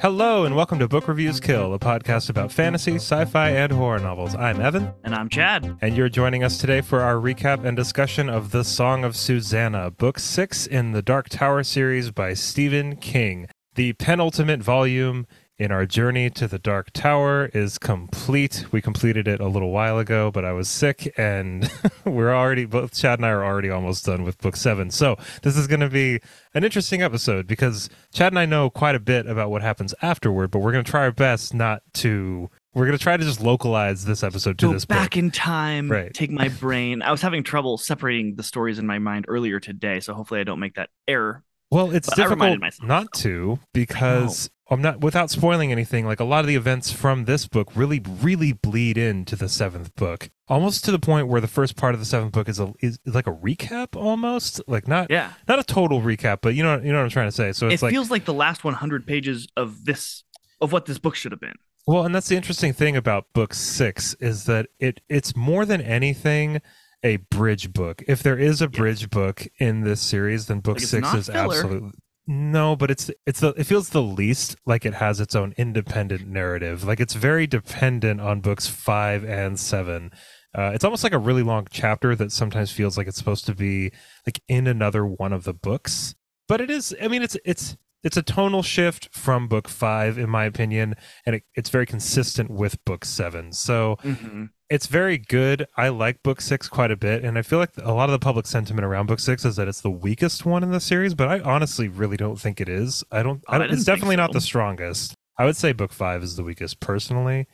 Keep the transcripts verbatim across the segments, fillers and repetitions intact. Hello and welcome to Book Reviews Kill, a podcast about fantasy, sci-fi, and horror novels. I'm Evan. And I'm Chad. And you're joining us today for our recap and discussion of The Song of Susannah, book six in the Dark Tower series by Stephen King. The penultimate volume in our journey to the Dark Tower is complete. We completed it a little while ago, but I was sick, and we're already, both Chad and I are already almost done with book seven. So this is going to be an interesting episode because Chad and I know quite a bit about what happens afterward, but we're going to try our best not to, we're going to try to just localize this episode to Go this back book. in time, right. Take my brain. I was having trouble separating the stories in my mind earlier today, so hopefully I don't make that error. Well, it's but difficult myself, not so. to because... I'm not, without spoiling anything, like a lot of the events from this book really, really bleed into the seventh book, almost to the point where the first part of the seventh book is a, is like a recap almost, like not, yeah. not a total recap, but you know, you know what I'm trying to say. So it's it like, feels like the last one hundred pages of this, of what this book should have been. Well, and that's the interesting thing about book six is that it it's more than anything a bridge book. If there is a bridge yes. book in this series, then book like six is filler. absolutely. No, but it's it's the, it feels the least like it has its own independent narrative. Like it's very dependent on books five and seven. Uh, it's almost like a really long chapter that sometimes feels like it's supposed to be like in another one of the books. But it is. I mean, it's it's it's a tonal shift from book five, in my opinion, and it, it's very consistent with book seven. So mm-hmm. it's very good. I like book six quite a bit, and I feel like a lot of the public sentiment around book six is that it's the weakest one in the series, but I honestly really don't think it is. I don't, oh, I don't it's definitely so. not the strongest. I would say book five is the weakest personally,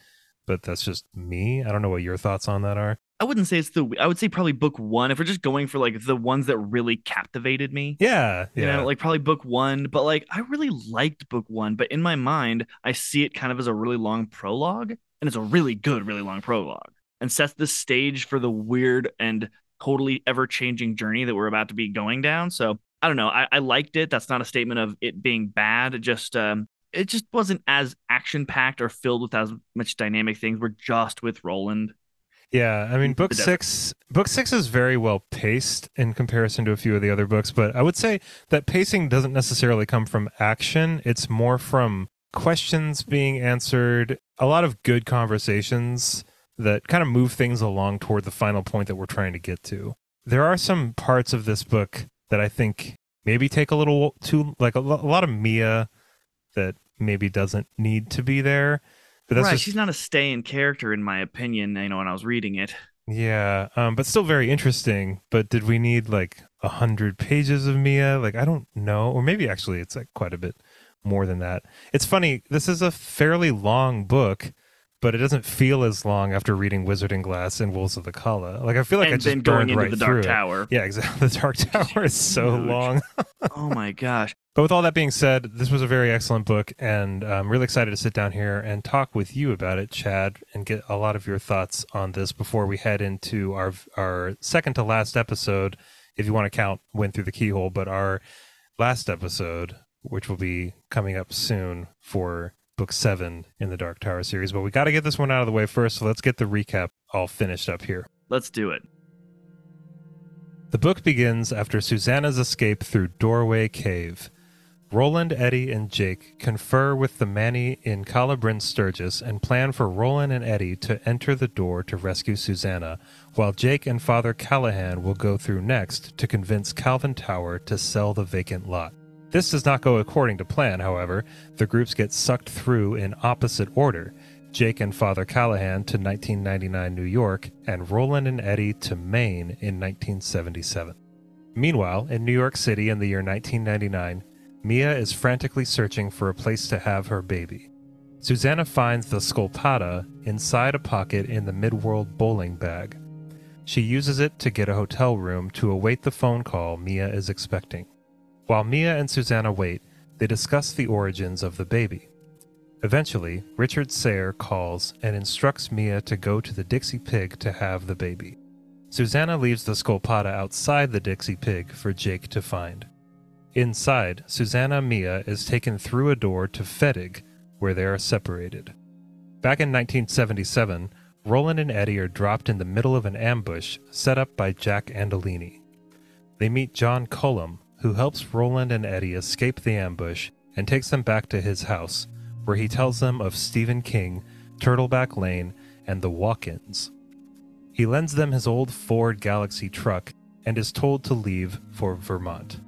but that's just me. I don't know what your thoughts on that are. I wouldn't say it's the, I would say probably book one, if we're just going for like the ones that really captivated me. Yeah. You yeah. know, like probably book one, but like I really liked book one, but in my mind, I see it kind of as a really long prologue, and it's a really good, really long prologue. And sets the stage for the weird and totally ever-changing journey that we're about to be going down. So I don't know. I, I liked it. That's not a statement of it being bad. It just um, it just wasn't as action-packed or filled with as much dynamic things. We're just with Roland. Yeah, I mean, book six. Book six is very well paced in comparison to a few of the other books, but I would say that pacing doesn't necessarily come from action. It's more from questions being answered, a lot of good conversations that kind of move things along toward the final point that we're trying to get to. There are some parts of this book that I think maybe take a little too, like a, lo- a lot of Mia that maybe doesn't need to be there. But that's right, just, she's not a staying character in my opinion, you know, when I was reading it. Yeah, um, but still very interesting. But did we need like a hundred pages of Mia? Like, I don't know. Or maybe actually it's like quite a bit more than that. It's funny, this is a fairly long book, but it doesn't feel as long after reading Wizard and Glass and Wolves of the Calla. Like I feel like and I just burned right the Dark through Tower. It. Yeah, exactly. The Dark Tower is so Huge. long. Oh my gosh! But with all that being said, this was a very excellent book, and I'm really excited to sit down here and talk with you about it, Chad, and get a lot of your thoughts on this before we head into our our second to last episode, if you want to count Wind Through the Keyhole, but our last episode, which will be coming up soon for book seven in the Dark Tower series, but we got to get this one out of the way first, so let's get the recap all finished up here. Let's do it. The book begins after Susanna's escape through Doorway Cave. Roland, Eddie, and Jake confer with the Manny in Calla Bryn Sturgis and plan for Roland and Eddie to enter the door to rescue Susanna, while Jake and Father Callahan will go through next to convince Calvin Tower to sell the vacant lot. This does not go according to plan, however. The groups get sucked through in opposite order. Jake and Father Callahan to nineteen ninety-nine New York, and Roland and Eddie to Maine in nineteen seventy-seven. Meanwhile, in New York City in the year nineteen ninety-nine, Mia is frantically searching for a place to have her baby. Susanna finds the Sculpata inside a pocket in the Midworld bowling bag. She uses it to get a hotel room to await the phone call Mia is expecting. While Mia and Susanna wait, they discuss the origins of the baby. Eventually, Richard Sayre calls and instructs Mia to go to the Dixie Pig to have the baby. Susanna leaves the Sculpata outside the Dixie Pig for Jake to find. Inside, Susanna Mia is taken through a door to Fettig, where they are separated. Back in nineteen seventy-seven, Roland and Eddie are dropped in the middle of an ambush set up by Jack Andolini. They meet John Cullum, who helps Roland and Eddie escape the ambush and takes them back to his house, where he tells them of Stephen King, Turtleback Lane, and the Walk-Ins. He lends them his old Ford Galaxy truck and is told to leave for Vermont.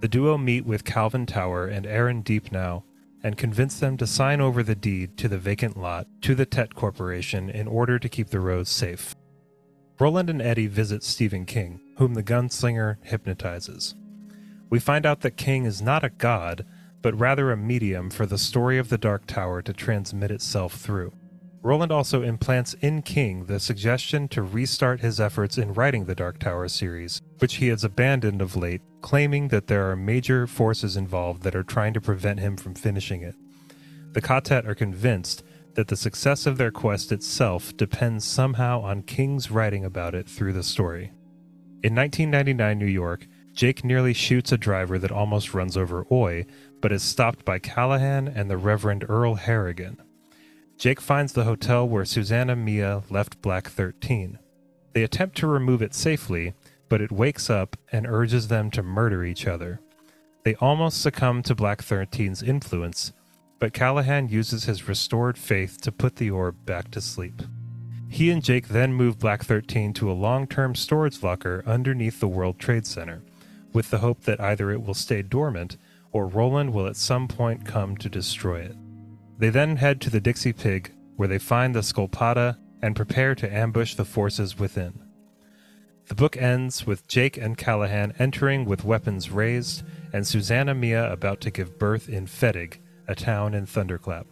The duo meet with Calvin Tower and Aaron Deepneau and convince them to sign over the deed to the vacant lot to the Tet Corporation in order to keep the roads safe. Roland and Eddie visit Stephen King, whom the gunslinger hypnotizes. We find out that King is not a god, but rather a medium for the story of the Dark Tower to transmit itself through. Roland also implants in King the suggestion to restart his efforts in writing the Dark Tower series, which he has abandoned of late, claiming that there are major forces involved that are trying to prevent him from finishing it. The Ka-Tet are convinced that the success of their quest itself depends somehow on King's writing about it through the story. In nineteen ninety-nine New York, Jake nearly shoots a driver that almost runs over Oy, but is stopped by Callahan and the Reverend Earl Harrigan. Jake finds the hotel where Susanna Mia left Black thirteen. They attempt to remove it safely, but it wakes up and urges them to murder each other. They almost succumb to Black thirteen's influence, but Callahan uses his restored faith to put the orb back to sleep. He and Jake then move Black thirteen to a long-term storage locker underneath the World Trade Center, with the hope that either it will stay dormant or Roland will at some point come to destroy it. They then head to the Dixie Pig, where they find the Sculpata and prepare to ambush the forces within. The book ends with Jake and Callahan entering with weapons raised and Susanna Mia about to give birth in Fettig, a town in Thunderclap.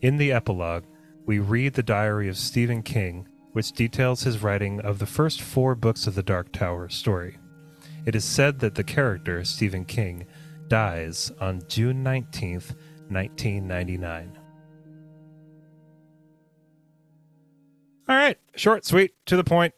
In the epilogue, we read the diary of Stephen King, which details his writing of the first four books of the Dark Tower story. It is said that the character, Stephen King, dies on June nineteenth, nineteen ninety-nine. All right, short, sweet, to the point.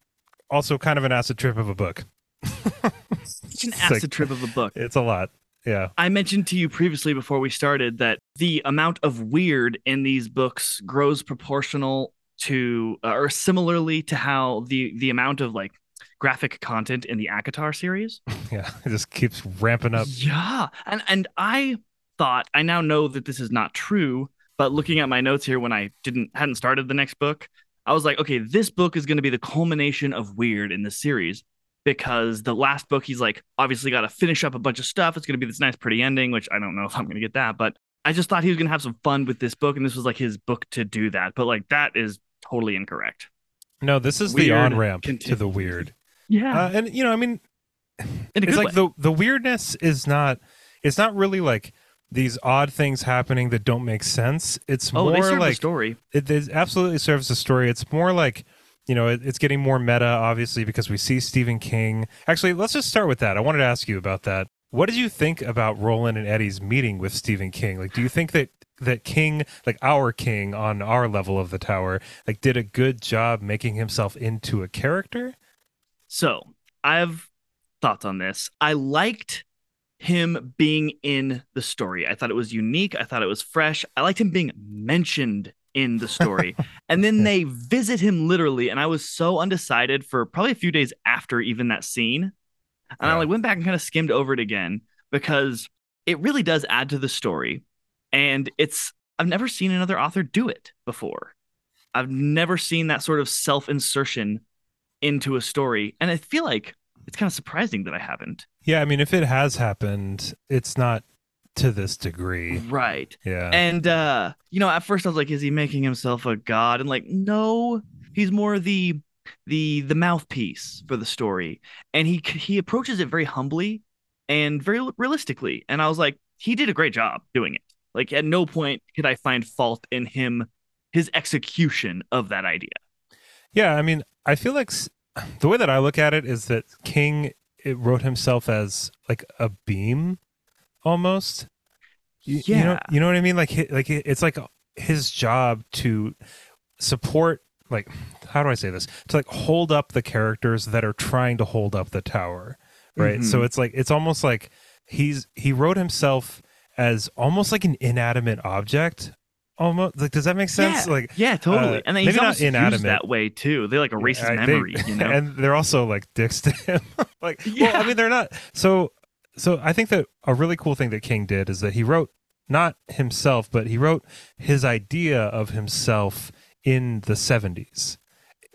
Also kind of an acid trip of a book. It's an acid it's like, trip of a book. It's a lot. Yeah. I mentioned to you previously before we started that the amount of weird in these books grows proportional to uh, or similarly to how the the amount of like graphic content in the ACOTAR series. Yeah, it just keeps ramping up. Yeah. And and I thought, I now know that this is not true, but looking at my notes here when I didn't hadn't started the next book, I was like, okay, this book is going to be the culmination of weird in this series. Because the last book, he's like, obviously got to finish up a bunch of stuff. It's going to be this nice, pretty ending, which I don't know if I'm going to get that. But I just thought he was going to have some fun with this book. And this was like his book to do that. But like, that is totally incorrect. No, this is weird the on-ramp continue. to the weird. Yeah. Uh, and, you know, I mean, it's like the, the weirdness is not, it's not really like these odd things happening that don't make sense. It's oh, more they serve like a story. It, it absolutely serves a story. It's more like, you know, it's getting more meta, obviously, because we see Stephen King. Actually, let's just start with that. I wanted to ask you about that. What did you think about Roland and Eddie's meeting with Stephen King? Like, do you think that that King, like our King on our level of the tower, like did a good job making himself into a character? So I have thoughts on this. I liked him being in the story. I thought it was unique. I thought it was fresh. I liked him being mentioned in the story. And then they visit him literally. And I was so undecided for probably a few days after even that scene. And yeah. I like went back and kind of skimmed over it again because it really does add to the story. And it's, I've never seen another author do it before. I've never seen that sort of self-insertion into a story. And I feel like it's kind of surprising that I haven't. Yeah. I mean, if it has happened, it's not to this degree. Right. Yeah. And, uh, you know, at first I was like, is he making himself a god? And like, no, he's more the the the mouthpiece for the story. And he he approaches it very humbly and very realistically. And I was like, he did a great job doing it. Like at no point could I find fault in him, his execution of that idea. Yeah. I mean, I feel like the way that I look at it is that King it wrote himself as like a beam. Almost, you, yeah. You know, you know what I mean. Like, like it's like his job to support. Like, how do I say this? To like hold up the characters that are trying to hold up the tower, right? Mm-hmm. So it's like it's almost like he's he wrote himself as almost like an inanimate object. Almost like, does that make sense? Yeah, like, yeah, totally. Uh, and then he's not inanimate that way too. They like erase his memory, they, you know. And they're also like dicks to him. Like, yeah. Well, I mean, they're not so. So I think that a really cool thing that King did is that he wrote not himself, but he wrote his idea of himself in the seventies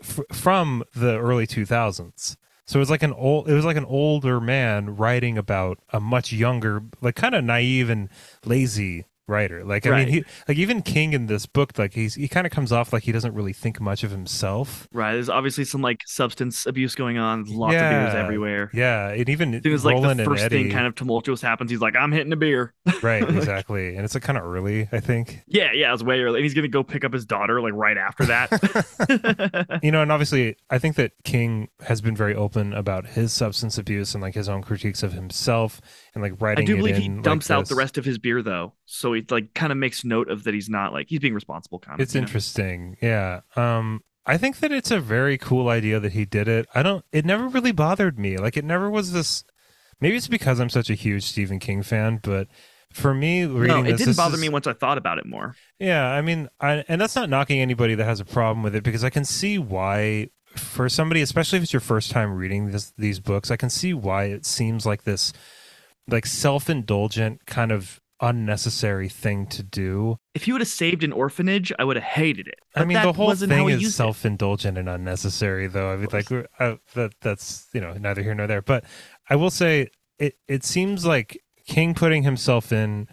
f from the early two thousands. So it was like an old, it was like an older man writing about a much younger, like kind of naive and lazy writer. Like, I right. mean, he, like even King in this book, like he's, he kind of comes off like he doesn't really think much of himself. Right. There's obviously some like substance abuse going on. Lots yeah. of beers everywhere. Yeah. And even as soon as like Roland the first Eddie, thing kind of tumultuous happens, he's like, I'm hitting a beer. Right. Exactly. And it's like kind of early, I think. Yeah. Yeah. It's way early. And he's going to go pick up his daughter like right after that. You know, and obviously I think that King has been very open about his substance abuse and like his own critiques of himself and like writing. I do believe he dumps out the rest of his beer though. So it like kind of makes note of that. He's not like, he's being responsible. Kind of, it's interesting. Yeah. Um, I think that it's a very cool idea that he did it. I don't, it never really bothered me. Like it never was this, maybe it's because I'm such a huge Stephen King fan, but for me reading this, no, it didn't bother me once I thought about it more. Yeah. I mean, I, and that's not knocking anybody that has a problem with it, because I can see why for somebody, especially if it's your first time reading this, these books, I can see why it seems like this, like self-indulgent kind of unnecessary thing to do. If you would have saved an orphanage, I would have hated it. But I mean, the whole thing is self-indulgent and unnecessary, though. I mean, like I, that, that's, you know, neither here nor there. But I will say it, it seems like King putting himself in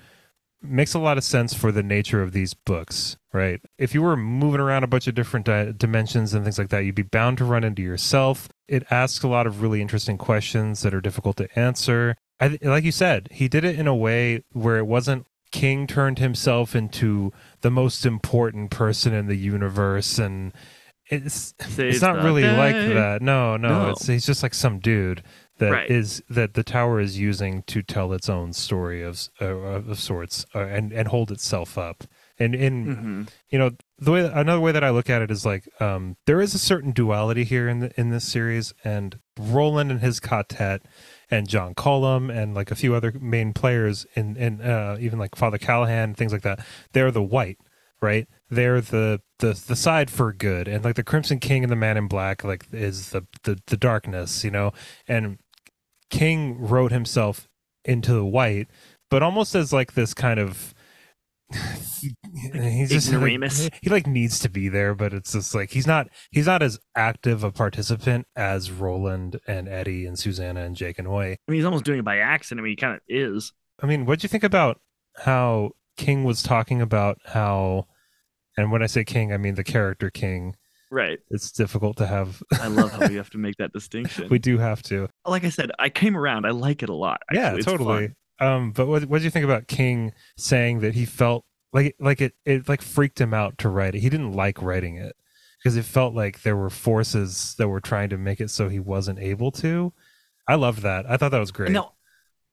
makes a lot of sense for the nature of these books, right? If you were moving around a bunch of different di dimensions and things like that, you'd be bound to run into yourself. It asks a lot of really interesting questions that are difficult to answer. I, like you said, he did it in a way where it wasn't King turned himself into the most important person in the universe, and it's Saves it's not really day. like that. No, no, no. It's, he's just like some dude that right. is that the tower is using to tell its own story of uh, of sorts uh, and and hold itself up. And in mm-hmm. you know, the way another way that I look at it is like um, there is a certain duality here in the, in this series, and Roland and his Ka-Tet and John Cullum and like a few other main players and and uh, even like Father Callahan, things like that. They're the white, right? They're the the the side for good, and like the Crimson King and the Man in Black, like is the the the darkness, you know. And King wrote himself into the white, but almost as like this kind of he's just like, he like needs to be there, but it's just like he's not he's not as active a participant as Roland and Eddie and Susanna and Jake and Oy. I mean, he's almost doing it by accident. I mean, he kind of is. I mean, what'd you think about how King was talking about how, and when I say King, I mean the character King. Right. It's difficult to have. I love how we have to make that distinction. We do have to. Like I said, I came around. I like it a lot. Actually. Yeah, it's totally. Fun. Um, but what, what do you think about King saying that he felt like like it it like freaked him out to write it? He didn't like writing it because it felt like there were forces that were trying to make it so he wasn't able to. I loved that. I thought that was great. No,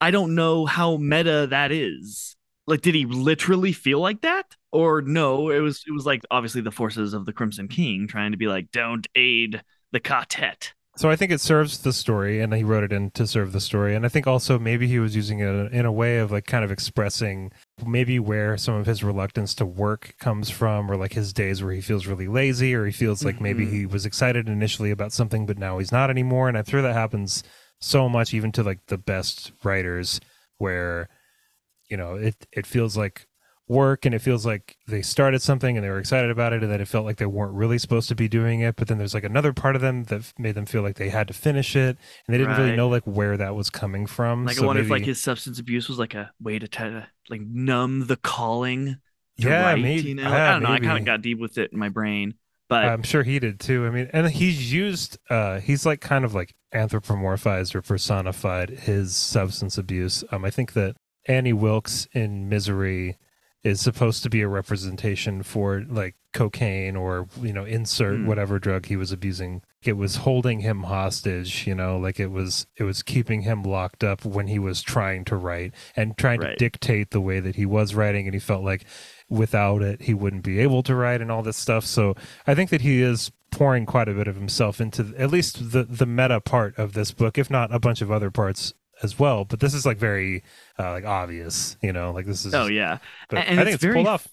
I don't know how meta that is. Like, did he literally feel like that, or no? It was it was like obviously the forces of the Crimson King trying to be like, don't aid the Ka-Tet. So I think it serves the story, and he wrote it in to serve the story. And I think also maybe he was using it in a way of like kind of expressing maybe where some of his reluctance to work comes from, or like his days where he feels really lazy, or he feels like mm-hmm. maybe he was excited initially about something, but now he's not anymore. And I'm sure that happens so much, even to like the best writers, where, you know, it, it feels like work, and it feels like they started something and they were excited about it, and then it felt like they weren't really supposed to be doing it, but then there's like another part of them that made them feel like they had to finish it, and they didn't right. really know like where that was coming from. Like, so I wonder maybe... if like his substance abuse was like a way to try to like numb the calling to yeah, write, maybe, you know? yeah I don't know maybe. I kind of got deep with it in my brain, but I'm sure he did too. I mean, and he's used uh he's like kind of like anthropomorphized or personified his substance abuse. um I think that Annie Wilkes in Misery is supposed to be a representation for like cocaine, or, you know, insert mm. whatever drug he was abusing. It was holding him hostage, you know, like it was it was keeping him locked up when he was trying to write and trying right. to dictate the way that he was writing, and he felt like without it he wouldn't be able to write and all this stuff. So I think that he is pouring quite a bit of himself into at least the the meta part of this book, if not a bunch of other parts as well, but this is like very uh, like obvious, you know, like this is oh yeah but and I think it's, it's very, pulled off.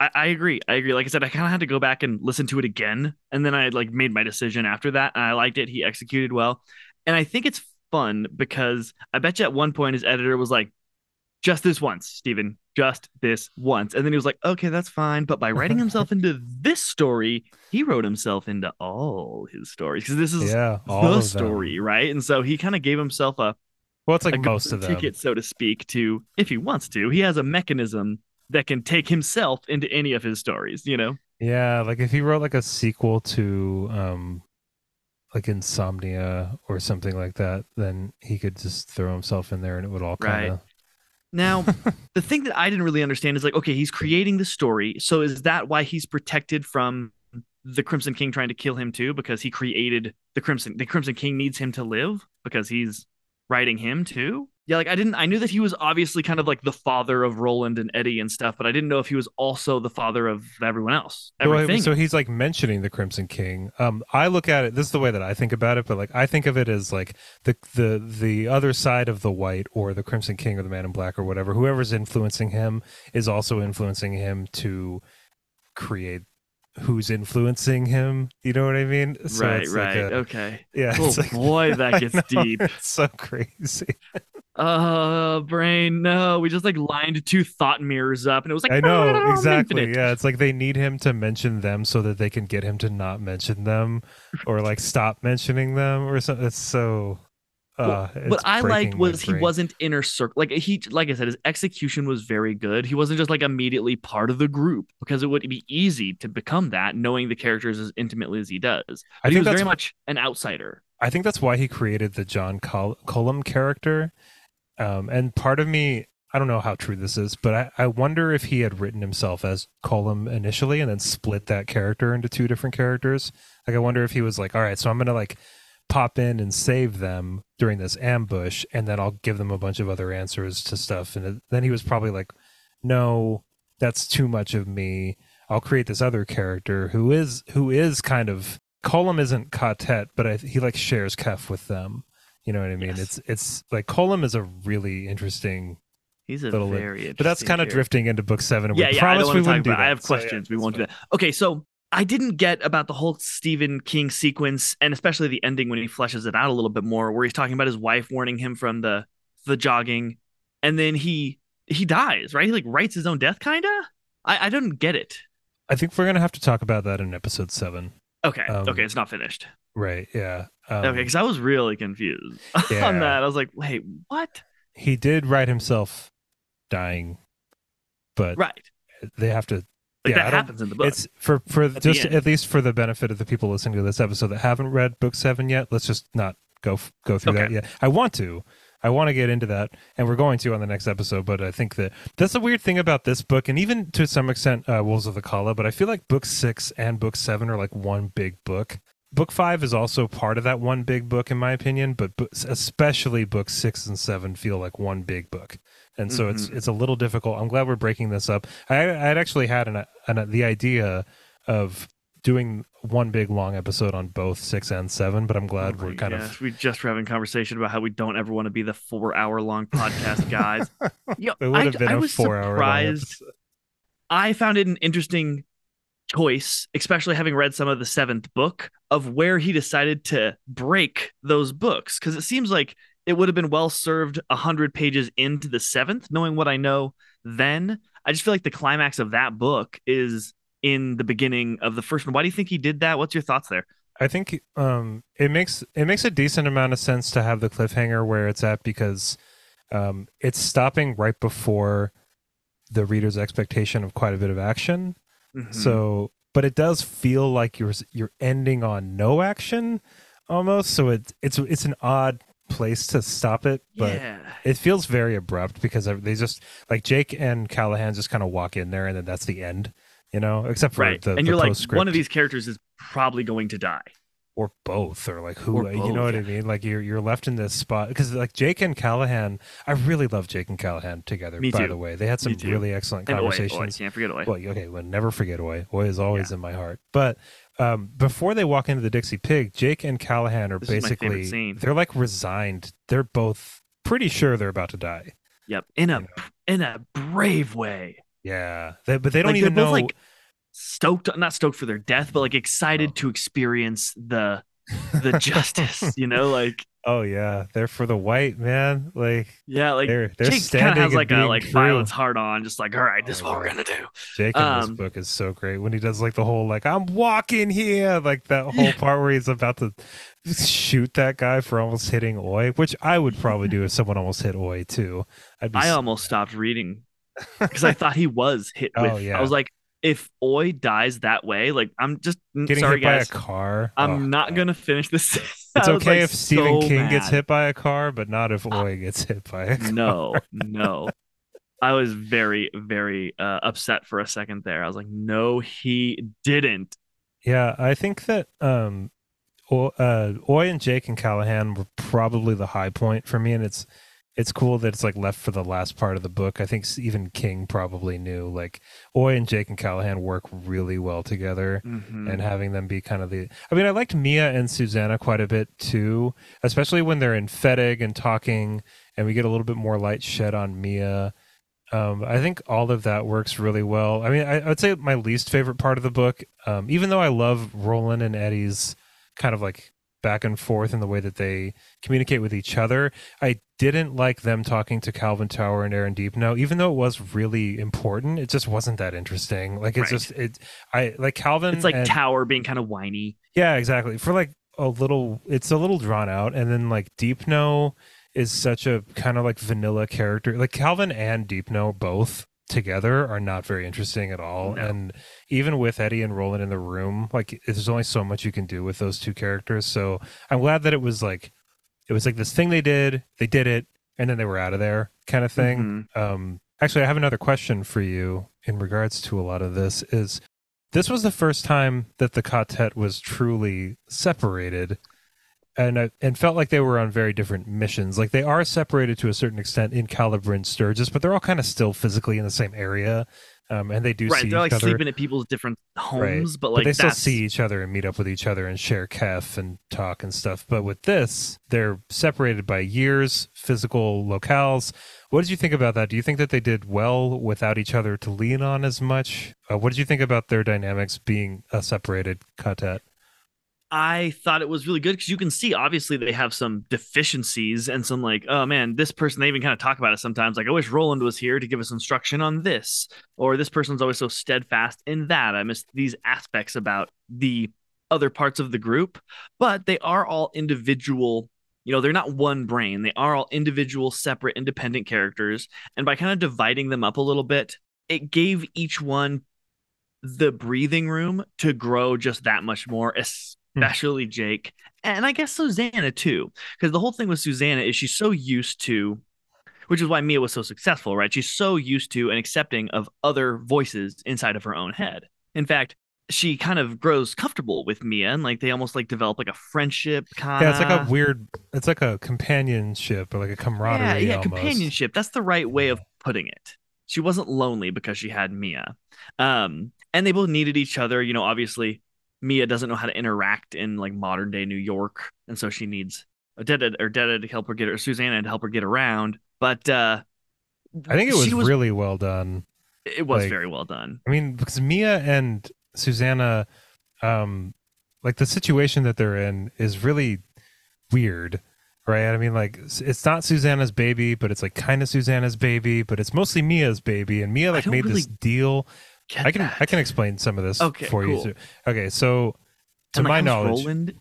I, I agree I agree like I said, I kind of had to go back and listen to it again, and then I like made my decision after that, and I liked it. He executed well, and I think it's fun because I bet you at one point his editor was like, just this once, Stephen, just this once. And then he was like, okay, that's fine. But by writing himself into this story, he wrote himself into all his stories. Because this is yeah, the story, them. right? And so he kind of gave himself a well, it's like a most of them. ticket, so to speak, to, if he wants to, he has a mechanism that can take himself into any of his stories, you know? Yeah, like if he wrote like a sequel to um like Insomnia or something like that, then he could just throw himself in there and it would all kind of... Right. Now, the thing that I didn't really understand is like, okay, he's creating the story. So is that why he's protected from the Crimson King trying to kill him too? Because he created the Crimson... The Crimson King needs him to live because he's writing him too? Yeah, like I didn't... I knew that he was obviously kind of like the father of Roland and Eddie and stuff, but I didn't know if he was also the father of everyone else. Everything. So he's like mentioning the Crimson King. Um, I look at it... This is the way that I think about it, but like I think of it as like the the the other side of the white, or the Crimson King or the Man in Black or whatever. Whoever's influencing him is also influencing him to create who's influencing him. You know what I mean? So right, right. Like a, okay. Yeah. Oh like, boy, that gets know, deep. It's so crazy. Uh, brain, no. We just like lined two thought mirrors up and it was like... I know, exactly. Infinite. Yeah, it's like they need him to mention them so that they can get him to not mention them or like stop mentioning them or something. It's so... Uh, well, what I liked was he wasn't inner circle. Like he, like I said, his execution was very good. He wasn't just like immediately part of the group, because it would be easy to become that, knowing the characters as intimately as he does. But I think he was very much an outsider. I think that's why he created the John Cull- Cullum character. Um, and part of me, I don't know how true this is, but I, I wonder if he had written himself as Cullum initially and then split that character into two different characters. Like I wonder if he was like, all right, so I'm gonna like pop in and save them during this ambush, and then I'll give them a bunch of other answers to stuff. And then he was probably like, no, that's too much of me. I'll create this other character who is who is kind of... Cullum isn't Ka-Tet, but I, he like shares Kef with them. You know what I mean? Yes. It's it's like Cullum is a really interesting... He's a little very interesting... But that's kind of drifting into book seven. And yeah, we yeah, promise we wouldn't do that. I have questions. So, yeah, we won't fun. do that. Okay, so I didn't get about the whole Stephen King sequence, and especially the ending when he fleshes it out a little bit more, where he's talking about his wife warning him from the the jogging, and then he he dies, right? He like writes his own death, kind of? I, I don't get it. I think we're going to have to talk about that in episode seven. Okay, um, okay, it's not finished. Right, yeah. Um, okay, because I was really confused yeah. on that. I was like, wait, what? He did write himself dying, but right. they have to... Like yeah, that happens in the book. It's for for at just at least for the benefit of the people listening to this episode that haven't read book seven yet. Let's just not go go through okay. that yet. I want to, I want to get into that, and we're going to on the next episode. But I think that that's the weird thing about this book, and even to some extent, uh, Wolves of the Calla. But I feel like book six and book seven are like one big book. Book five is also part of that one big book, in my opinion. But bo- especially book six and seven feel like one big book. And so mm-hmm. it's it's a little difficult. I'm glad we're breaking this up. I I'd actually had an, an the idea of doing one big long episode on both six and seven, but I'm glad oh we're kind gosh. of we just were having a conversation about how we don't ever want to be the four hour long podcast guys. Yo, it would have I, been I a four hour long episode. I found it an interesting choice, especially having read some of the seventh book, of where he decided to break those books, because it seems like it would have been well served a hundred pages into the seventh, knowing what I know then. I just feel like the climax of that book is in the beginning of the first one. Why do you think he did that? What's your thoughts there? I think um, it makes it makes a decent amount of sense to have the cliffhanger where it's at, because um, it's stopping right before the reader's expectation of quite a bit of action. Mm-hmm. So, but it does feel like you're you're ending on no action almost. So it it's it's an odd place to stop it, but yeah. it feels very abrupt, because they just like Jake and Callahan just kind of walk in there and then that's the end, you know, except for right. the, and the you're postscript. Like one of these characters is probably going to die, or both, or like who, or you know what I mean? Like you're you're left in this spot, because like Jake and Callahan, I really love Jake and Callahan together. Me by too. the way, they had some really excellent and conversations. Oy, Oy. Can't forget Oy. Well, okay, we'll never forget Oy. Oy is always yeah. in my heart, but. Um, before they walk into the Dixie Pig, Jake and Callahan are this basically, they're like resigned. They're both pretty sure they're about to die. Yep. In a, you know? in a brave way. Yeah. They, but they don't like, even know. Like stoked, not stoked for their death, but like excited oh. to experience the, the justice, you know, like Oh yeah, they're for the white man. Like yeah, like they're, they're Jake kind of has like a like violence hard on, just like all right, this oh, is what we're gonna do. Jake in um, this book is so great when he does like the whole like I'm walking here, like that whole yeah. part where he's about to shoot that guy for almost hitting Oy, which I would probably do if someone almost hit Oy too. I'd be I almost stopped reading because I thought he was hit. With, oh yeah, I was like, if Oy dies that way, like I'm just getting sorry, hit guys, by a car. I'm oh, not God. gonna finish this. It's okay like if Stephen so King mad. gets hit by a car, but not if Oy gets hit by a car. No, no. I was very, very uh, upset for a second there. I was like, no, he didn't. Yeah, I think that um, uh, Oy and Jake and Callahan were probably the high point for me, and it's it's cool that it's like left for the last part of the book. I think even King probably knew like Oy and Jake and Callahan work really well together, mm-hmm. and having them be kind of the, I mean, I liked Mia and Susanna quite a bit too, especially when they're in Fettig and talking and we get a little bit more light shed on Mia. Um, I think all of that works really well. I mean, I, I would say my least favorite part of the book, um, even though I love Roland and Eddie's kind of like back and forth in the way that they communicate with each other, I didn't like them talking to Calvin Tower and Aaron Deepneau, even though it was really important. It just wasn't that interesting. Like it's right. just it I like Calvin It's like and, Tower being kind of whiny. Yeah, exactly. For like a little it's a little drawn out, and then like Deepneau is such a kind of like vanilla character. Like Calvin and Deepneau both together are not very interesting at all. No. And even with Eddie and Roland in the room, like there's only so much you can do with those two characters. So I'm glad that it was like it was like this thing they did, they did it, and then they were out of there kind of thing. Mm-hmm. Um actually, I have another question for you in regards to a lot of this. Is this was the first time that the Ka-Tet was truly separated, and I, and felt like they were on very different missions. Like they are separated to a certain extent in Calla Bryn Sturgis, but they're all kind of still physically in the same area, um, and they do right, see each like other. They're like sleeping at people's different homes, right. but like but they that's... still see each other and meet up with each other and share kef and talk and stuff. But with this, they're separated by years, physical locales. What did you think about that? Do you think that they did well without each other to lean on as much? Uh, what did you think about their dynamics being a separated Ka-Tet? I thought it was really good because you can see obviously they have some deficiencies and some like, oh man, this person, they even kind of talk about it sometimes. Like, I wish Roland was here to give us instruction on this, or this person's always so steadfast in that. I missed these aspects about the other parts of the group, but they are all individual. You know, they're not one brain. They are all individual, separate, independent characters. And by kind of dividing them up a little bit, it gave each one the breathing room to grow just that much more, especially Especially Jake, and I guess Susanna too, because the whole thing with Susanna is she's so used to, which is why Mia was so successful, right? She's so used to and accepting of other voices inside of her own head. In fact, she kind of grows comfortable with Mia, and like they almost like develop like a friendship kind of. Yeah, it's like a weird, it's like a companionship or like a camaraderie. Yeah, yeah, almost. Companionship. That's the right way of putting it. She wasn't lonely because she had Mia, um, and they both needed each other. You know, obviously. Mia doesn't know how to interact in like modern day New York, and so she needs Odetta or Detta to help her get her, Susanna to help her get around. But uh, I think it was, was really well done. It was like, very well done. I mean, because Mia and Susanna, um, like the situation that they're in is really weird, right? I mean, like it's not Susanna's baby, but it's like kind of Susanna's baby, but it's mostly Mia's baby, and Mia like made really... this deal. Get I can that. I can explain some of this okay, for cool. you too. Okay, so to and my knowledge, Roland,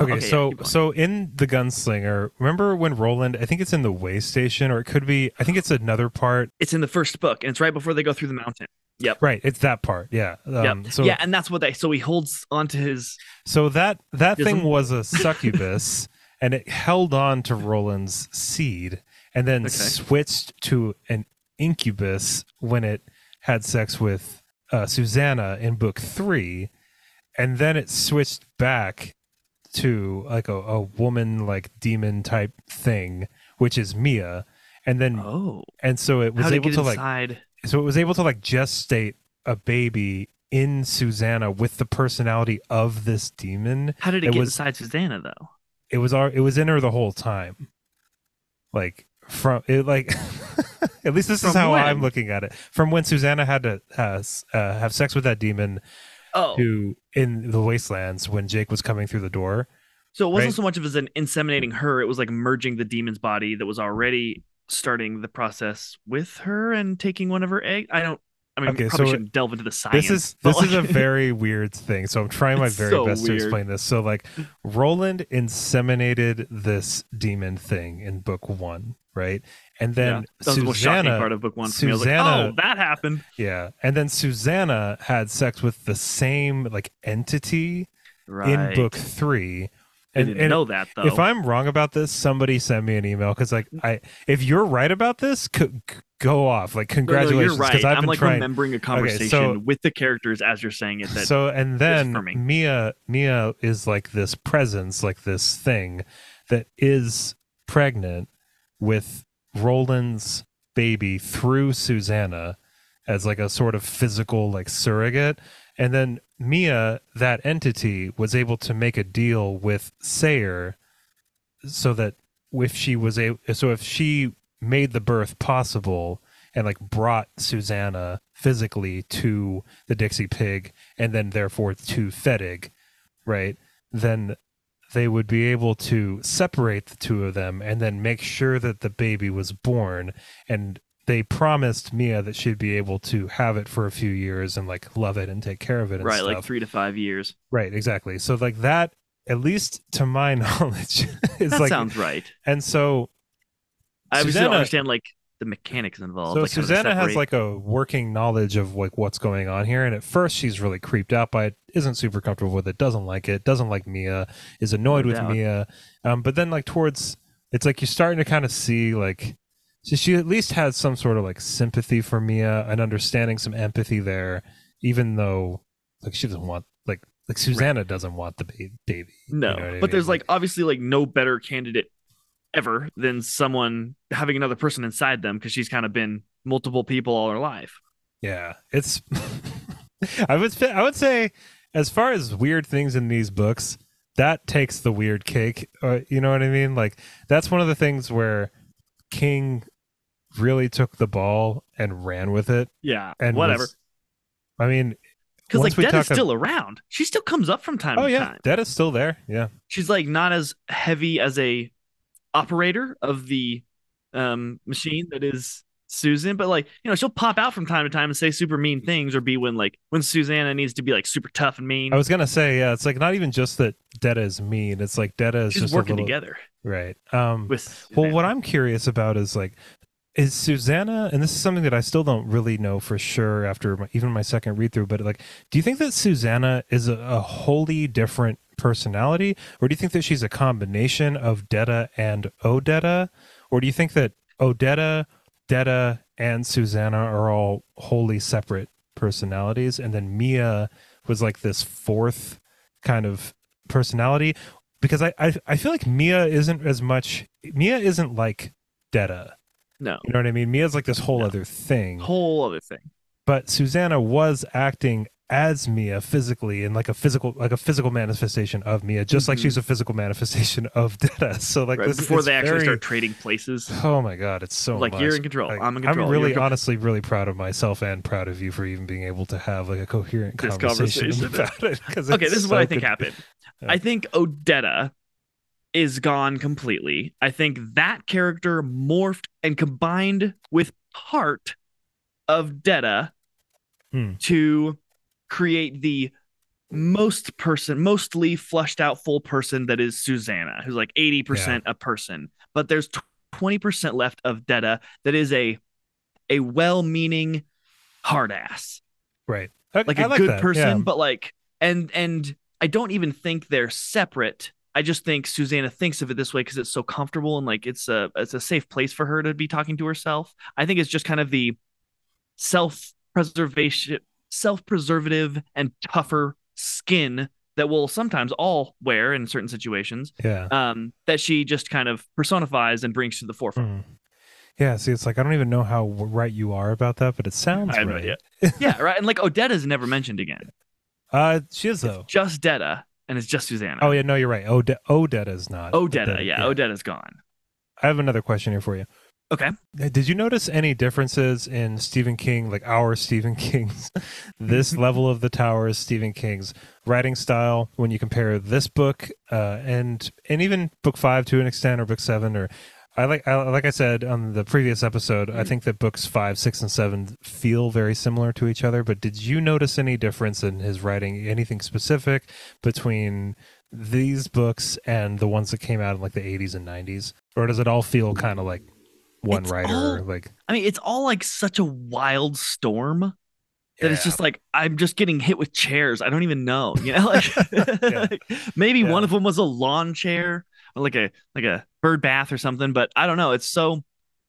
okay, okay, so yeah, so in The Gunslinger, remember when Roland? I think it's in the way station, or it could be. I think it's another part. It's in the first book, and it's right before they go through the mountain. Yep. Right. It's that part. Yeah. Um, yep. So yeah, and that's what they. So he holds onto his. So that that thing was a succubus, and it held on to Roland's seed, and then okay. switched to an incubus when it had sex with. Uh, Susanna in book three, and then it switched back to like a, a woman like demon type thing, which is Mia, and then oh and so it was able to inside? like so it was able to like gestate a baby in Susanna with the personality of this demon. How did it, it get was, inside Susanna though? It was our it was in her the whole time, like from it like at least this from is how when? I'm looking at it. From when Susanna had to uh, uh, have sex with that demon, oh. who in the wastelands when Jake was coming through the door. So it wasn't right. so much of as an inseminating her. It was like merging the demon's body that was already starting the process with her and taking one of her eggs. I don't, I mean, okay, we probably so shouldn't delve into the science. This is this like... is a very weird thing. So I'm trying my it's very so best weird. to explain this. So like Roland inseminated this demon thing in book one, right? And then yeah, that was the most shocking part of book one for me. I was like, oh, that happened. Yeah. And then Susanna had sex with the same like entity right. in book three. I didn't and, and know that though. If I'm wrong about this, somebody send me an email because, like, I if you're right about this, c- c- go off. Like, congratulations. Because no, no, you're right. I've I'm been like trying... remembering a conversation okay, so, with the characters as you're saying it. That so and then Mia Mia is like this presence, like this thing that is pregnant with Roland's baby through Susanna as like a sort of physical like surrogate. And then Mia, that entity, was able to make a deal with Sayre so that if she was a so if she made the birth possible and like brought Susanna physically to the Dixie Pig and then therefore to Fettig, right? Then they would be able to separate the two of them and then make sure that the baby was born, and they promised Mia that she'd be able to have it for a few years and like love it and take care of it and right, stuff. Like three to five years. Right, exactly. So like that, at least to my knowledge, is that like sounds right. And so I Susanna, don't understand like the mechanics involved. So like Susanna has like a working knowledge of like what's going on here, and at first she's really creeped out by it, isn't super comfortable with it, doesn't like it, doesn't like Mia, is annoyed no with doubt. Mia. Um, but then like towards, it's like you're starting to kind of see like. So she at least has some sort of like sympathy for Mia and understanding, some empathy there, even though like she doesn't want like like Susanna doesn't want the ba- baby. No, you know what I mean? But there's like, like obviously like no better candidate ever than someone having another person inside them because she's kind of been multiple people all her life. Yeah, it's I would I would say as far as weird things in these books, that takes the weird cake. Uh, you know what I mean? Like that's one of the things where King really took the ball and ran with it. Yeah, and whatever. Was, I mean, because like Detta's still about... around. She still comes up from time oh, to yeah. time. Detta's still there. Yeah, she's like not as heavy as a operator of the um machine that is Susan, but like you know, she'll pop out from time to time and say super mean things, or be when like when Susanna needs to be like super tough and mean. I was gonna say, yeah, it's like not even just that Detta is mean. It's like Detta is She's just working a little, together, right? Um, well, what I'm curious about is like, is Susanna, and this is something that I still don't really know for sure after my, even my second read through, but like, do you think that Susanna is a, a wholly different personality, or do you think that she's a combination of Detta and Odetta, or do you think that Odetta, Detta and Susanna are all wholly separate personalities, and then Mia was like this fourth kind of personality? Because I, I, I feel like Mia isn't as much Mia isn't like Detta. No. You know what I mean? Mia's like this whole no. other thing. Whole other thing. But Susanna was acting as Mia physically in like a physical like a physical manifestation of Mia, just mm-hmm. like she's a physical manifestation of Detta. So like right, this, before they actually very... start trading places. Oh my god, it's so like much. You're in control. Like, I'm in control. I'm really control. honestly really proud of myself and proud of you for even being able to have like a coherent this conversation, conversation about it. it okay, this is so what I think good. happened. Yeah. I think Odetta is gone completely. I think that character morphed and combined with part of Detta hmm. to create the most person, mostly fleshed out full person that is Susanna, who's like eighty percent yeah. a person. But there's twenty percent left of Detta that is a a well-meaning hard ass. Right. I, like I a like good that. person, yeah. but like, and and I don't even think they're separate. I just think Susanna thinks of it this way because it's so comfortable and like it's a it's a safe place for her to be talking to herself. I think it's just kind of the self-preservation self-preservative and tougher skin that we'll sometimes all wear in certain situations. Yeah. Um, that she just kind of personifies and brings to the forefront. Mm. Yeah. See, it's like I don't even know how right you are about that, but it sounds I right. It. yeah. Right. And like Odetta is never mentioned again. Uh, she is though. It's just Detta, and it's just Susanna. Oh yeah, no, you're right. Ode- Odetta is not. Odetta, Odetta yeah, yeah. Odetta's gone. I have another question here for you. Okay. Did you notice any differences in Stephen King, like our Stephen King's, this level of the Tower is Stephen King's writing style when you compare this book uh, and and even book five to an extent, or book seven, or I like I, like I said on the previous episode, I think that books five, six, and seven feel very similar to each other. But did you notice any difference in his writing, anything specific between these books and the ones that came out in like the eighties and nineties, or does it all feel kind of like one it's writer all, like I mean it's all like such a wild storm that yeah. it's just like I'm just getting hit with chairs, I don't even know, you know, like, yeah. like maybe yeah. one of them was a lawn chair or like a like a bird bath or something, but I don't know, it's so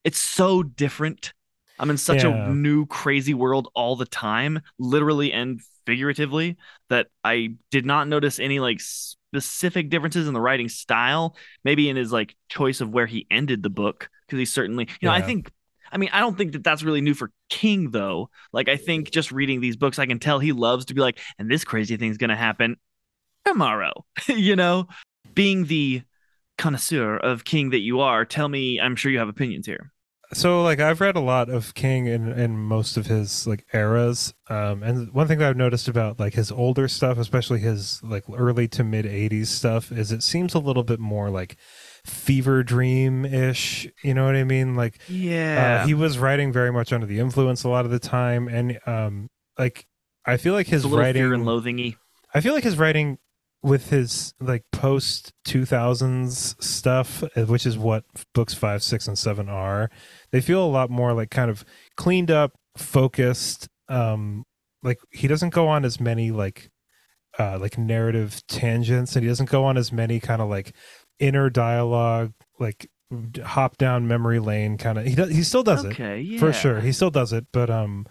it's so different. I'm in such yeah. a new crazy world all the time, literally and figuratively, that I did not notice any like specific differences in the writing style, maybe in his like choice of where he ended the book, because he certainly, you know, yeah. I think, I mean, I don't think that that's really new for King, though. Like, I think just reading these books, I can tell he loves to be like, and this crazy thing's going to happen tomorrow, you know, being the connoisseur of King that you are. Tell me, I'm sure you have opinions here. So like I've read a lot of King in, in most of his like eras. Um, and one thing that I've noticed about like his older stuff, especially his like early to mid eighties stuff, is it seems a little bit more like fever dream ish. You know what I mean? Like, yeah, uh, he was writing very much under the influence a lot of the time. And um, like, I feel like his it's a little writing fear and loathing-y. I feel like his writing with his like post two thousands stuff, which is what books five, six, and seven are, they feel a lot more like kind of cleaned up, focused. Um, like he doesn't go on as many like uh, like narrative tangents, and he doesn't go on as many kind of like inner dialogue, like hop down memory lane kind of. He does, he still does okay, it yeah. for sure. He still does it, but um,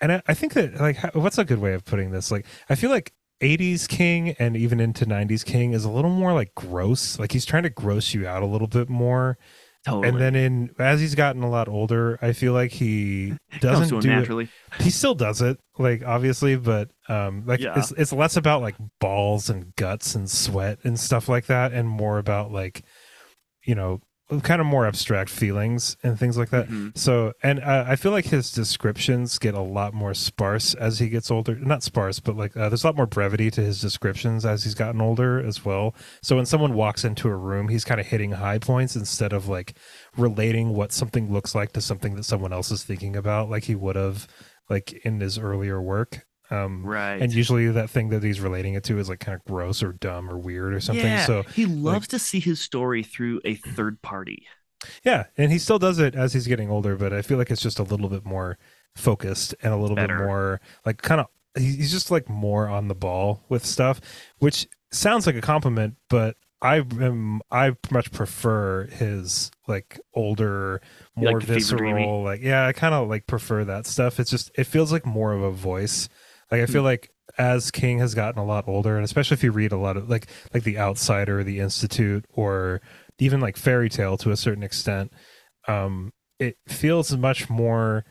and I, I think that like what's a good way of putting this? Like I feel like eighties King and even into nineties King is a little more like gross, like he's trying to gross you out a little bit more. Totally. And then in as he's gotten a lot older, I feel like he doesn't do it naturally. He still does it, like obviously, but um, like yeah. it's it's less about like balls and guts and sweat and stuff like that, and more about like, you know, kind of more abstract feelings and things like that. Mm-hmm. So, and uh, I feel like his descriptions get a lot more sparse as he gets older. Not sparse, but like uh, there's a lot more brevity to his descriptions as he's gotten older as well. So when someone walks into a room, he's kind of hitting high points instead of like relating what something looks like to something that someone else is thinking about, like he would have like in his earlier work. Um, right. And usually that thing that he's relating it to is like kind of gross or dumb or weird or something. Yeah, so he loves like, to see his story through a third party. Yeah. And he still does it as he's getting older, but I feel like it's just a little bit more focused and a little Better. bit more like kind of, he's just like more on the ball with stuff, which sounds like a compliment, but I am, I much prefer his like older, more like visceral, like, yeah, I kind of like prefer that stuff. It's just, it feels like more of a voice. Like I feel like as King has gotten a lot older, and especially if you read a lot of like like The Outsider, The Institute, or even like Fairy Tale to a certain extent, um, it feels much more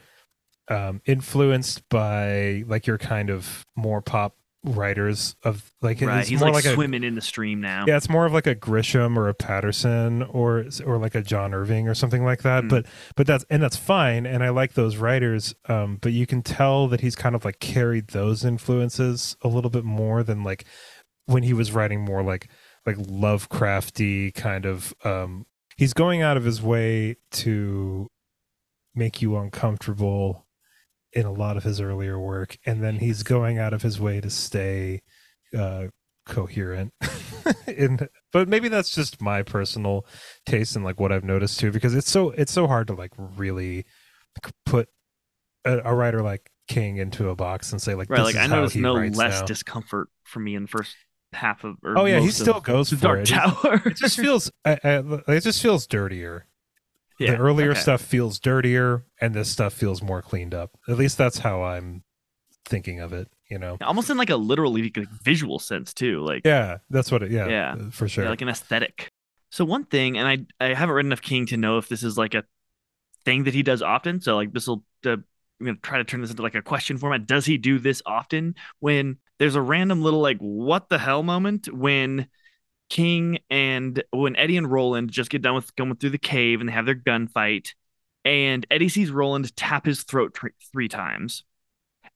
um, influenced by like your kind of more pop writers of like right. it's he's more like, like swimming a, in the stream now. Yeah, it's more of like a Grisham or a Patterson or or like a John Irving or something like that. Mm. But but that's and that's fine, and I like those writers. Um, but you can tell that he's kind of like carried those influences a little bit more than like when he was writing more like like Lovecrafty kind of. Um, he's going out of his way to make you uncomfortable in a lot of his earlier work, and then he's going out of his way to stay uh coherent in, but maybe that's just my personal taste and like what I've noticed too, because it's so it's so hard to like really put a, a writer like King into a box and say like right, this like is I noticed no less now. discomfort for me in the first half of or oh yeah he still goes for Dark it. Tower. It just feels I, I, it just feels dirtier. Yeah, the earlier okay. stuff feels dirtier, and this stuff feels more cleaned up. At least that's how I'm thinking of it, you know. Almost in like a literally like, visual sense too. Like yeah, that's what it. Yeah, yeah, for sure. Yeah, like an aesthetic. So one thing, and I I haven't read enough King to know if this is like a thing that he does often. So like this will uh, I'm gonna try to turn this into like a question format. Does he do this often? When there's a random little like what the hell moment when King and when Eddie and Roland just get done with going through the cave and they have their gunfight, And Eddie sees Roland tap his throat tr- three times.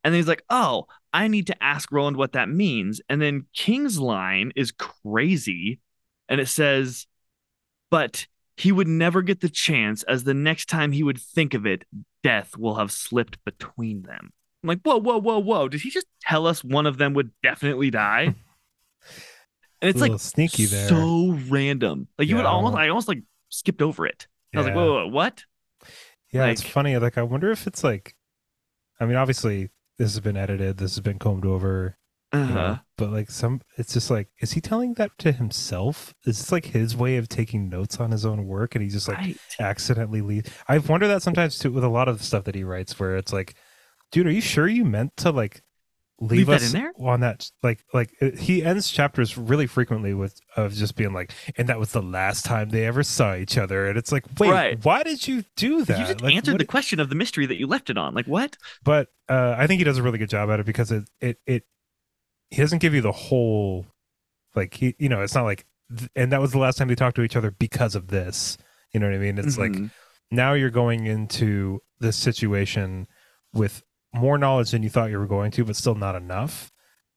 And then he's like, oh, I need to ask Roland what that means. And then King's line is crazy. And it says, but he would never get the chance, as the next time he would think of it, death will have slipped between them. I'm like, whoa, whoa, whoa, whoa. Did he just tell us one of them would definitely die? And it's like sneaky there. So random. Like you yeah. would almost, I almost like skipped over it. I yeah. was like, whoa, whoa, whoa, what? Yeah, like, it's funny. Like, I wonder if it's like, I mean, obviously this has been edited. This has been combed over. Uh-huh. You know, but like some, it's just like, is he telling that to himself? Is this like his way of taking notes on his own work? And he just like right. accidentally leaves. I wonder that sometimes too with a lot of the stuff that he writes, where it's like, dude, are you sure you meant to like leave, leave us that in there? On that? Like, like it, he ends chapters really frequently with of just being like, and that was the last time they ever saw each other. And it's like, wait, right. why did you do that? You just like, answered the did... question of the mystery that you left it on. Like what? But uh, I think he does a really good job at it because it, it, it, he doesn't give you the whole, like he, you know, it's not like, th- and that was the last time they talked to each other because of this. You know what I mean? It's mm-hmm. like, now you're going into this situation with more knowledge than you thought you were going to, but still not enough,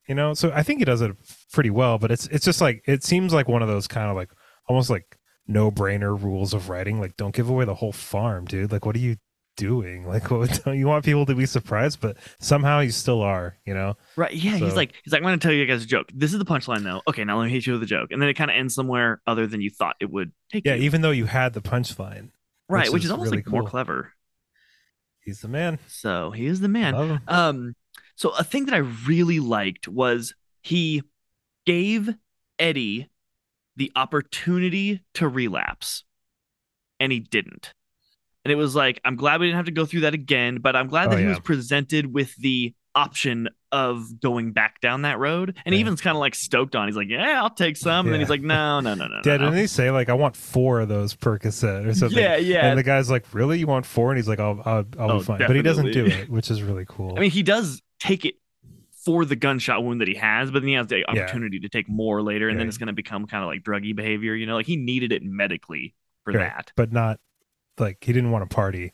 you know? So I think he does it pretty well, but it's, it's just like, it seems like one of those kind of like, almost like no brainer rules of writing. Like, don't give away the whole farm, dude. Like, what are you doing? Like, what you want people to be surprised, but somehow you still are, you know? Right. Yeah. So. He's like, he's like, I'm going to tell you guys a joke. This is the punchline though. Okay. Now let me hit you with a joke. And then it kind of ends somewhere other than you thought it would take. Yeah. You. Even though you had the punchline. Right. Which, which is, is almost really like cool. more clever. He's the man. So he is the man. Um, so a thing that I really liked was he gave Eddie the opportunity to relapse, and he didn't. And it was like, I'm glad we didn't have to go through that again, but I'm glad that oh, he yeah. was presented with the option of going back down that road. And yeah. Even's kind of like stoked on. He's like, yeah, I'll take some. And yeah. then he's like, no, no, no, no. Yeah, no, didn't no. he say like, I want four of those Percocet or something? Yeah, yeah. And the guy's like, really? You want four? And he's like, I'll, I'll, I'll oh, be fine. Definitely. But he doesn't do it, which is really cool. I mean, he does take it for the gunshot wound that he has, but then he has the opportunity yeah. to take more later. And yeah. then it's going to become kind of like druggy behavior. You know, like he needed it medically for right. that. But not like he didn't want to party.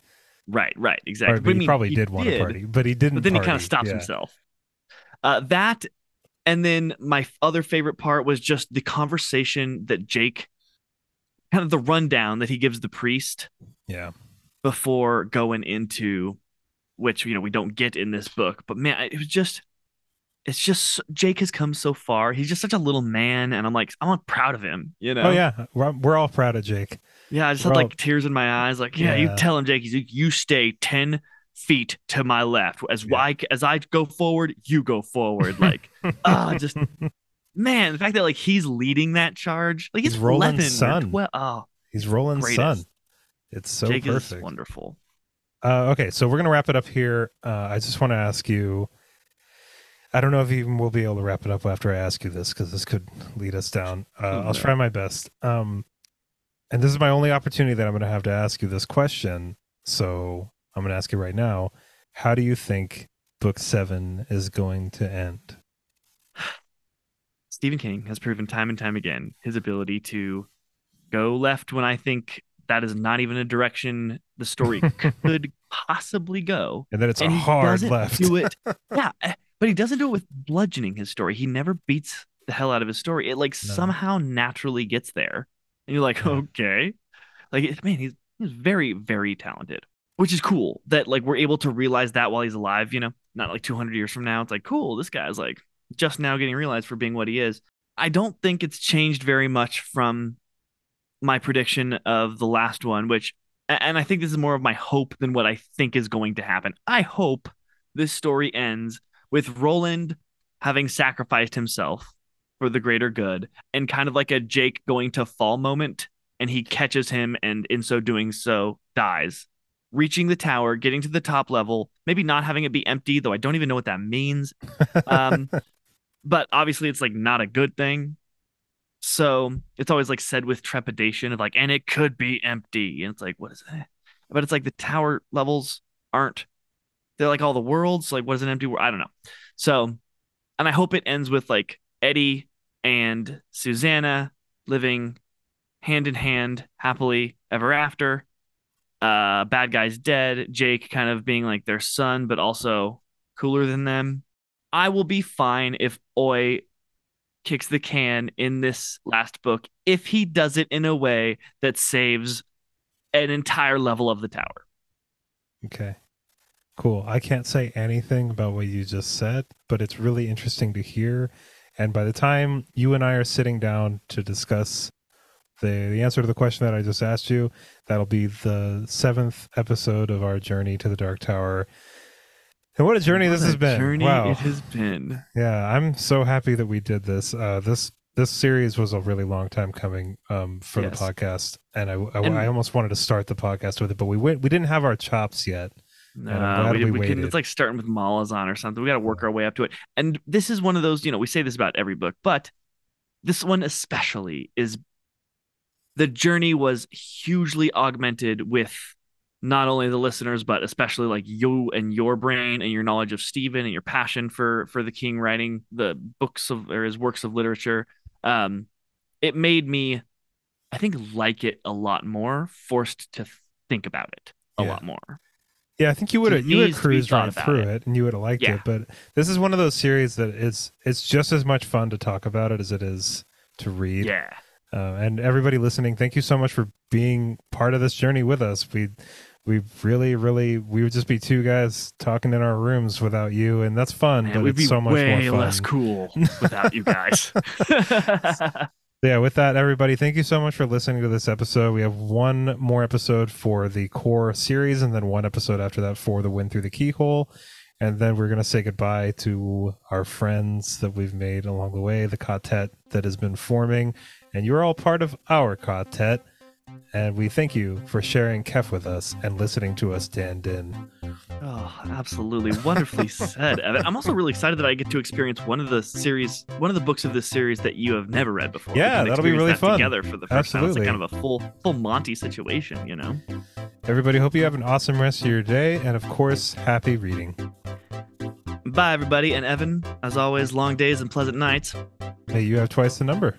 Right, right, exactly. Or, but he I mean, probably he did want did, to party, but he didn't. But then party. He kind of stops yeah. himself. Uh, that, and then my other favorite part was just the conversation that Jake, kind of the rundown that he gives the priest. Yeah. Before going into, which you know we don't get in this book, but man, it was just, it's just Jake has come so far. He's just such a little man, and I'm like, I'm proud of him. You know? Oh yeah, we're we're all proud of Jake. Yeah, I just Bro. had like tears in my eyes. Like, yeah, yeah. you tell him, Jake. He's like, you stay ten feet to my left. As yeah. I, as I go forward, you go forward. Like, ah, oh, just man, the fact that like he's leading that charge, like he's Roland's son. Well, oh, he's Roland's son. It's so Jake perfect. Is wonderful. Uh, okay, so we're gonna wrap it up here. Uh, I just want to ask you. I don't know if even we'll be able to wrap it up after I ask you this because this could lead us down. Uh, mm-hmm. I'll try my best. Um, And this is my only opportunity that I'm going to have to ask you this question. So I'm going to ask you right now. How do you think book seven is going to end? Stephen King has proven time and time again his ability to go left when I think that is not even a direction the story could possibly go. And then it's and a hard left. Do it. Yeah. But he doesn't do it with bludgeoning his story. He never beats the hell out of his story. It like no. somehow naturally gets there. And you're like, okay, like, man, he's, he's very, very talented, which is cool that like we're able to realize that while he's alive, you know, not like two hundred years from now. It's like, cool, this guy's like just now getting realized for being what he is. I don't think it's changed very much from my prediction of the last one, which, and I think this is more of my hope than what I think is going to happen. I hope this story ends with Roland having sacrificed himself for the greater good, and kind of like a Jake going to fall moment, and he catches him, and in so doing so dies, reaching the tower, getting to the top level, maybe not having it be empty, though I don't even know what that means. Um, but obviously it's like not a good thing. So it's always like said with trepidation of like, and it could be empty. And it's like, what is that? But it's like the tower levels aren't, they're like all the worlds. Like what is an empty world? I don't know. So, and I hope it ends with like Eddie and Susanna living hand in hand, happily ever after. uh, bad guys dead, Jake kind of being like their son, but also cooler than them. I will be fine if Oy kicks the can in this last book if he does it in a way that saves an entire level of the tower. Okay, cool. I can't say anything about what you just said, but it's really interesting to hear. And by the time you and I are sitting down to discuss the, the answer to the question that I just asked you, that'll be the seventh episode of our journey to the Dark Tower. And what a journey what this a has been. Journey wow. It has been. Yeah, I'm so happy that we did this. Uh, this this series was a really long time coming um, for yes. the podcast. And I, I, and I almost wanted to start the podcast with it, but we went, we didn't have our chops yet. No, uh, we, we, we can, it's like starting with Malazan or something. We got to work our way up to it. And this is one of those, you know, we say this about every book, but this one especially is the journey was hugely augmented with not only the listeners, but especially like you and your brain and your knowledge of Stephen and your passion for for the King writing the books of or his works of literature. Um, it made me, I think, like it a lot more, forced to think about it a yeah. lot more. Yeah, I think you would have you would cruised right through it. it and you would have liked yeah. it. But this is one of those series that it's it's just as much fun to talk about it as it is to read. Yeah. Uh, and everybody listening, thank you so much for being part of this journey with us. We we really, really, we would just be two guys talking in our rooms without you, and that's fun. Man, but we'd it's be so much way more fun. less cool without you guys. Yeah, with that, everybody, thank you so much for listening to this episode. We have one more episode for the core series, and then one episode after that for the Wind Through the Keyhole. And then we're going to say goodbye to our friends that we've made along the way, the Ka-Tet that has been forming. And you're all part of our Ka-Tet. And we thank you for sharing Kef with us and listening to us dand in. Oh, absolutely. Wonderfully said, Evan. I'm also really excited that I get to experience one of the series, one of the books of this series that you have never read before. Yeah, that'll be really that fun. Together for the first absolutely. time. It's like kind of a full, full Monty situation, you know? Everybody, hope you have an awesome rest of your day. And of course, happy reading. Bye, everybody. And Evan, as always, long days and pleasant nights. Hey, you have twice the number.